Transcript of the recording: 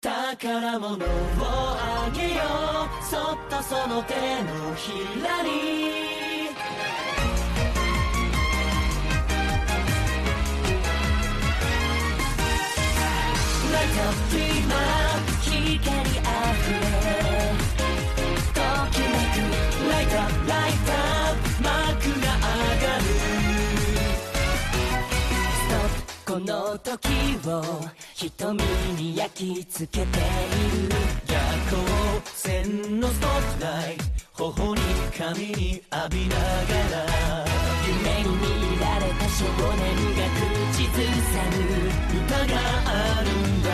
宝物をあげようそっとその手のひらに「Light up dreamer 光あふれときめく Light up light up 幕が上がる」「Stop この時を瞳に焼き付けている」「夜光線のスポットライト」「頬に髪に浴びながら」「夢に見られた少年が口ずさむ歌があるんだ」